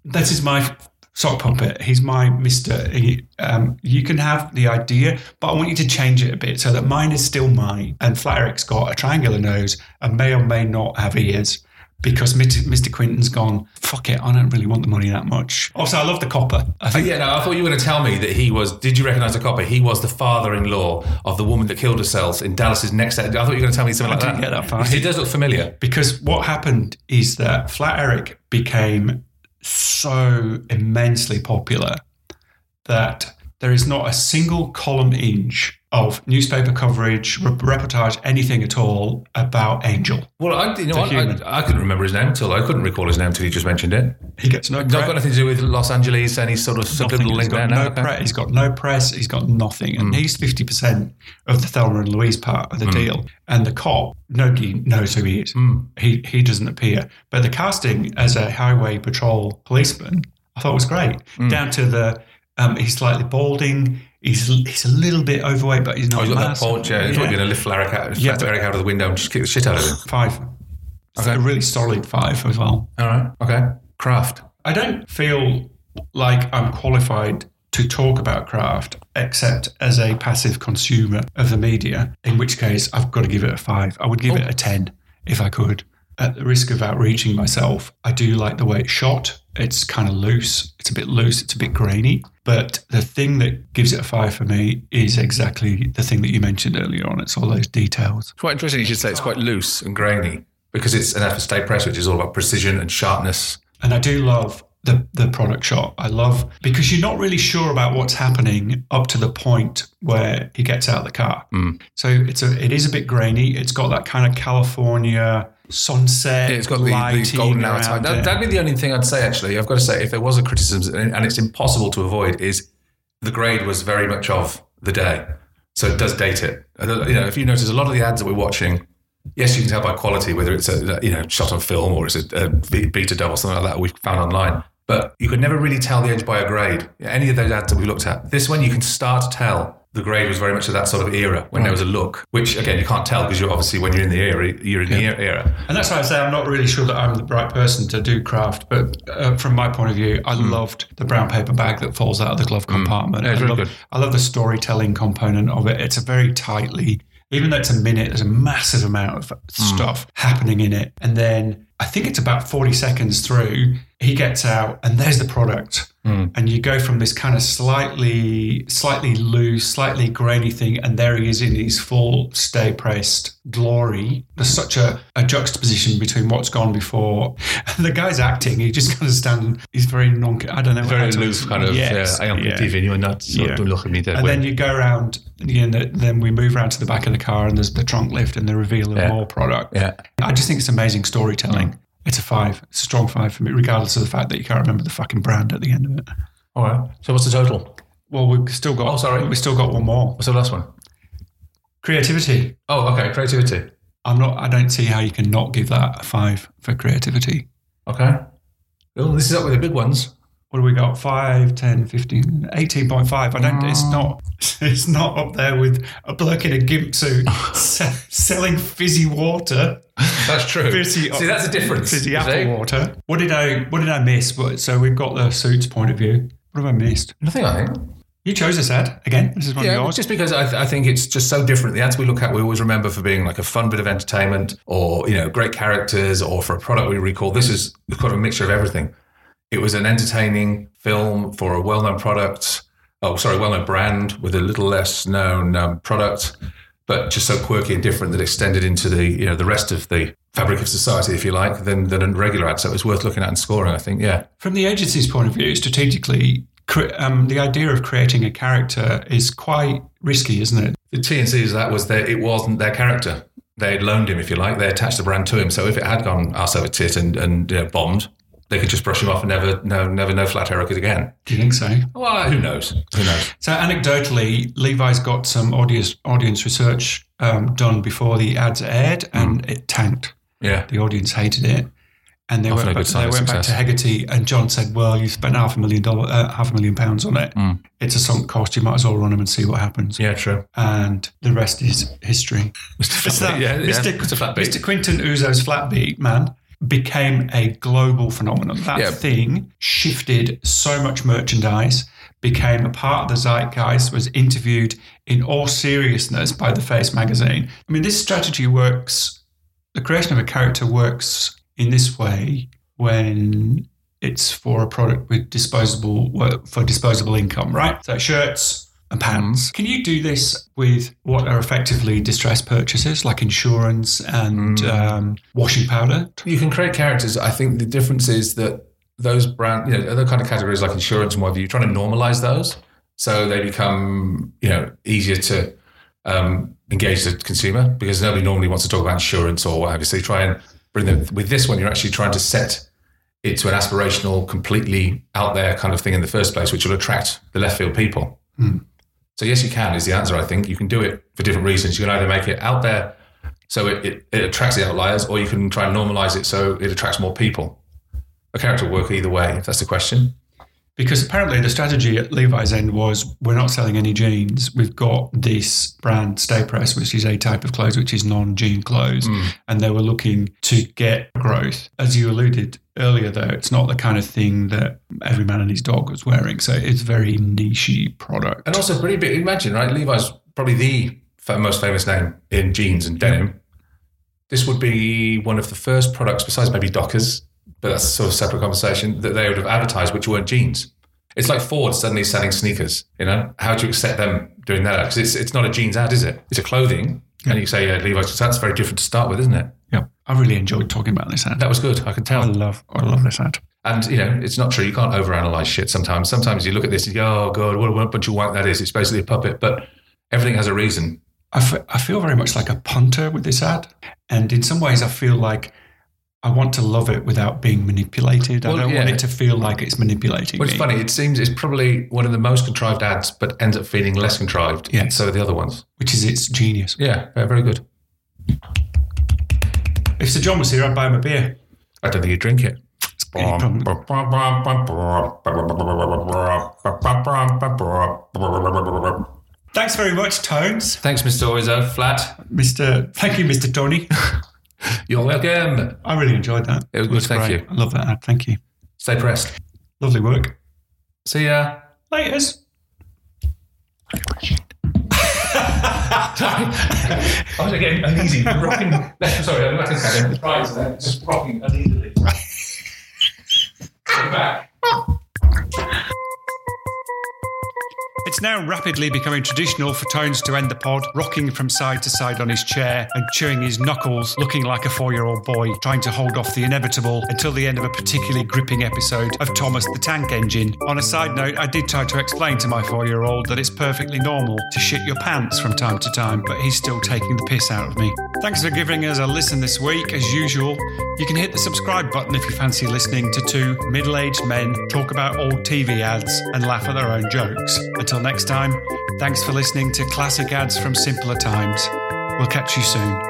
this is my sock puppet. He's my Mister He, um, you can have the idea, but I want you to change it a bit so that mine is still mine. And Flat Eric's got a triangular nose and may or may not have ears. Because Mister Quinton's gone, fuck it, I don't really want the money that much. Also, I love the copper. I think. Oh, yeah, no, I thought you were going to tell me that he was, did you recognise the copper? He was the father-in-law of the woman that killed herself in Dallas's next... I thought you were going to tell me something I like that. I didn't get that far. It does look familiar. Because what happened is that Flat Eric became so immensely popular that there is not a single column inch of newspaper coverage, re- reportage, anything at all about Angel. Well, I, you know, I, I, I couldn't remember his name until I couldn't recall his name until he just mentioned it. He gets no. Not press. Got nothing to do with Los Angeles. Any sort of subliminal link there. No, no press. He's got no press. He's got nothing. And mm. he's fifty percent of the Thelma and Louise part of the mm. deal. And the cop, nobody knows who he is. Mm. He he doesn't appear. But the casting as a highway patrol policeman, I thought was great. Mm. Down to the um, he's slightly balding. He's he's a little bit overweight, but he's not. Oh, he's got that paunch, yeah. He's yeah. probably going to lift Flat Eric out, yeah, Eric out of the window and just kick the shit out of him. Five. It's okay. A really solid five as well. All right. Okay. Craft. I don't feel like I'm qualified to talk about craft except as a passive consumer of the media, in which case I've got to give it a five. I would give oh. it a ten if I could. At the risk of outreaching myself, I do like the way it's shot. It's kind of loose. It's a bit loose. It's a bit grainy. But the thing that gives it a five for me is exactly the thing that you mentioned earlier on. It's all those details. It's quite interesting you should say it's quite loose and grainy because it's an effort Stay Pressed, which is all about precision and sharpness. And I do love the, the product shot. I love because you're not really sure about what's happening up to the point where he gets out of the car. Mm. So it's a, it is a bit grainy. It's got that kind of California... sunset, yeah, it's got the, the golden hour time. That, that'd be the only thing I'd say, actually. I've got to say, if there was a criticism, and it's impossible to avoid, is the grade was very much of the day. So it does date it. You know, if you notice, a lot of the ads that we're watching, yes, you can tell by quality, whether it's a you know shot on film or it's a, a beta dub or something like that we've found online. But you could never really tell the edge by a grade. Any of those ads that we looked at. This one, you can start to tell. The grade was very much of that sort of era when right. there was a look, which again you can't tell because you're obviously when you're in the era, you're in yeah. the era. And that's why I say I'm not really sure that I'm the right person to do craft. But uh, from my point of view, I mm. loved the brown paper bag that falls out of the glove compartment. Mm. Yeah, it's I, really love, good. I love the storytelling component of it. It's a very tightly, even though it's a minute, there's a massive amount of stuff mm. happening in it. And then I think it's about forty seconds through. He gets out and there's the product. Mm. And you go from this kind of slightly, slightly loose, slightly grainy thing, and there he is in his full Stay Pressed glory. There's such a, a juxtaposition between what's gone before. And the guy's acting, he just kind of stands, he's very non, I don't know. Very loose kind of, yes. yeah, I am yeah. T V and you're not, so yeah. don't look at me that and way. And then you go around, you know, then we move around to the back of the car and there's the trunk lift and the reveal of yeah. more product. Yeah. I just think it's amazing storytelling. Mm. It's a five. It's a strong five for me, regardless of the fact that you can't remember the fucking brand at the end of it. All right. So what's the total? Well, we've still got... Oh, sorry. We've still got one more. What's the last one? Creativity. Oh, okay. Creativity. I'm not... I don't see how you can not give that a five for creativity. Okay. Well, this is up with the big ones. What do we got? five, ten, fifteen, eighteen point five. I don't... Mm. It's not... It's not up there with a bloke in a gimp suit selling fizzy water. That's true. Fizzy, see, that's a difference. Fizzy apple see? water. What did I? What did I miss? So we've got the suits point of view. What have I missed? Nothing. I think you chose this ad again. This is one yeah, of yours. Just because I, th- I think it's just so different. The ads we look at, we always remember for being like a fun bit of entertainment, or you know, great characters, or for a product we recall. This is kind of a mixture of everything. It was an entertaining film for a well-known product. Oh, sorry, well-known brand with a little less known um, product, but just so quirky and different that extended into the you know the rest of the fabric of society, if you like, than than a regular ad. So it was worth looking at and scoring, I think. Yeah. From the agency's point of view, strategically, cre- um, the idea of creating a character is quite risky, isn't it? The T and C's that was their it wasn't their character. they loaned him, if you like. They attached the brand to him. So if it had gone arse over tit and, and you know, bombed, they could just brush him off and never no, never know Flat Eric again. Do you think so? Well, who knows? Who knows? So anecdotally, Levi's got some audience audience research um, done before the ads aired, and mm. it tanked. Yeah. The audience hated it. And they Often went, back, they went back to Hegarty, and John said, well, you spent half a million dollar, uh, half a million pounds on it. Mm. It's a sunk cost. You might as well run them and see what happens. Yeah, true. And the rest is history. Mister Mister Flat Beat. Mister Quinton Ouzo's Flat Beat, man, became a global phenomenon. That yeah. thing shifted so much merchandise, became a part of the zeitgeist, was interviewed in all seriousness by The Face magazine. I mean, this strategy works. The creation of a character works in this way when it's for a product with disposable for disposable income, right? So shirts and pants. Can you do this with what are effectively distressed purchases like insurance and mm. um, washing powder? You can create characters. I think the difference is that those brand, you know, other kind of categories like insurance and whatever, you're trying to normalize those so they become, you know, easier to um, engage the consumer, because nobody normally wants to talk about insurance or whatever. So you try and bring them, with this one, you're actually trying to set it to an aspirational, completely out there kind of thing in the first place, which will attract the left field people. Mm. So yes, you can is the answer, I think. You can do it for different reasons. You can either make it out there so it, it, it attracts the outliers, or you can try and normalize it so it attracts more people. A character will work either way, if that's the question. Because apparently the strategy at Levi's end was, we're not selling any jeans. We've got this brand, Stay Pressed, which is a type of clothes which is non-jean clothes. Mm. And they were looking to get growth. As you alluded earlier, though, it's not the kind of thing that every man and his dog was wearing. So it's very niche product. And also pretty big. Imagine, right? Levi's probably the most famous name in jeans and denim. This would be one of the first products, besides maybe Dockers, but that's a sort of separate conversation, that they would have advertised which weren't jeans. It's like Ford suddenly selling sneakers, you know? How do you accept them doing that? Because it's it's not a jeans ad, is it? It's a clothing. Yeah. And you say, yeah, Levi's, that's very different to start with, isn't it? Yeah. I really enjoyed talking about this ad. That was good. I can tell. I love I love this ad. And, you know, it's not true. You can't overanalyze shit sometimes. Sometimes you look at this and you go, oh, God, what a bunch of wank that is. It's basically a puppet. But everything has a reason. I, f- I feel very much like a punter with this ad. And in some ways, I feel like I want to love it without being manipulated. Well, I don't yeah. want it to feel like it's manipulating well, it's me. It's funny. It seems it's probably one of the most contrived ads, but ends up feeling less contrived. Yeah. So are the other ones. Which is its genius. Yeah, yeah, very good. If Sir John was here, I'd buy him a beer. I don't think he'd drink it. It's Thanks very much, Tones. Thanks, Mister Oizo. Flat. Mister Thank you, Mister Tony. You're welcome. I really enjoyed that. It was, it was good, great. Thank you. I love that ad. Thank you. Stay pressed. Lovely work. See ya. Laters. Sorry. I was getting uneasy. Rocking. Sorry, I'm not going to say it. Right, so that, just rocking uneasily. Come back. It's now rapidly becoming traditional for Tones to end the pod, rocking from side to side on his chair and chewing his knuckles, looking like a four-year-old boy, trying to hold off the inevitable until the end of a particularly gripping episode of Thomas the Tank Engine. On a side note, I did try to explain to my four-year-old that it's perfectly normal to shit your pants from time to time, but he's still taking the piss out of me. Thanks for giving us a listen this week, as usual. You can hit the subscribe button if you fancy listening to two middle-aged men talk about old T V ads and laugh at their own jokes. Until next time, thanks for listening to Classic Ads from Simpler Times. We'll catch you soon.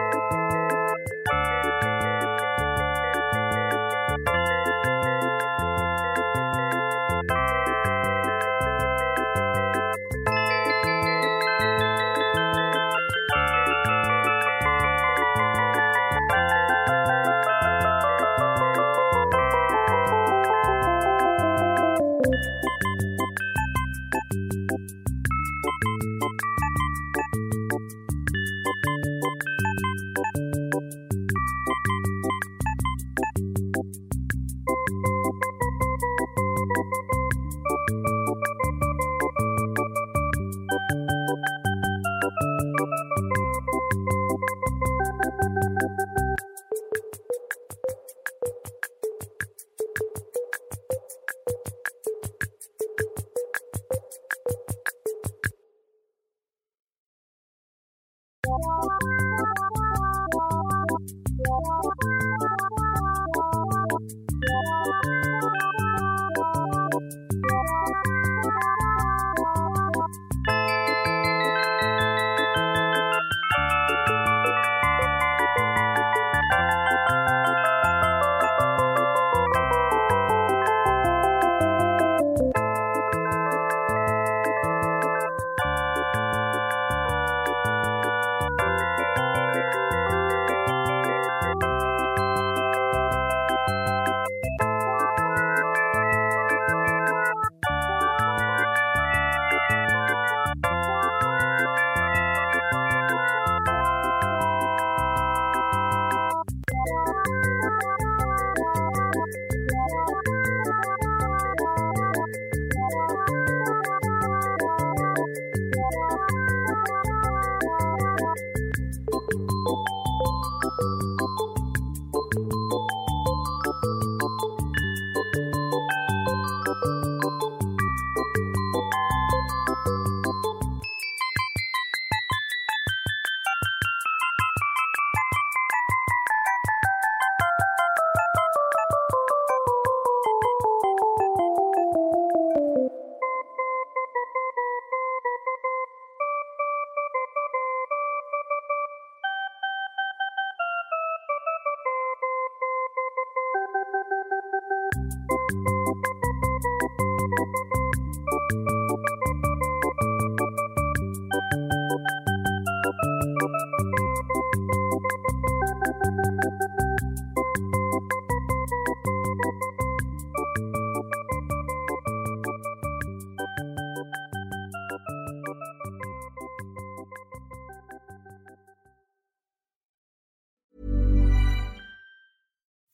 Bye.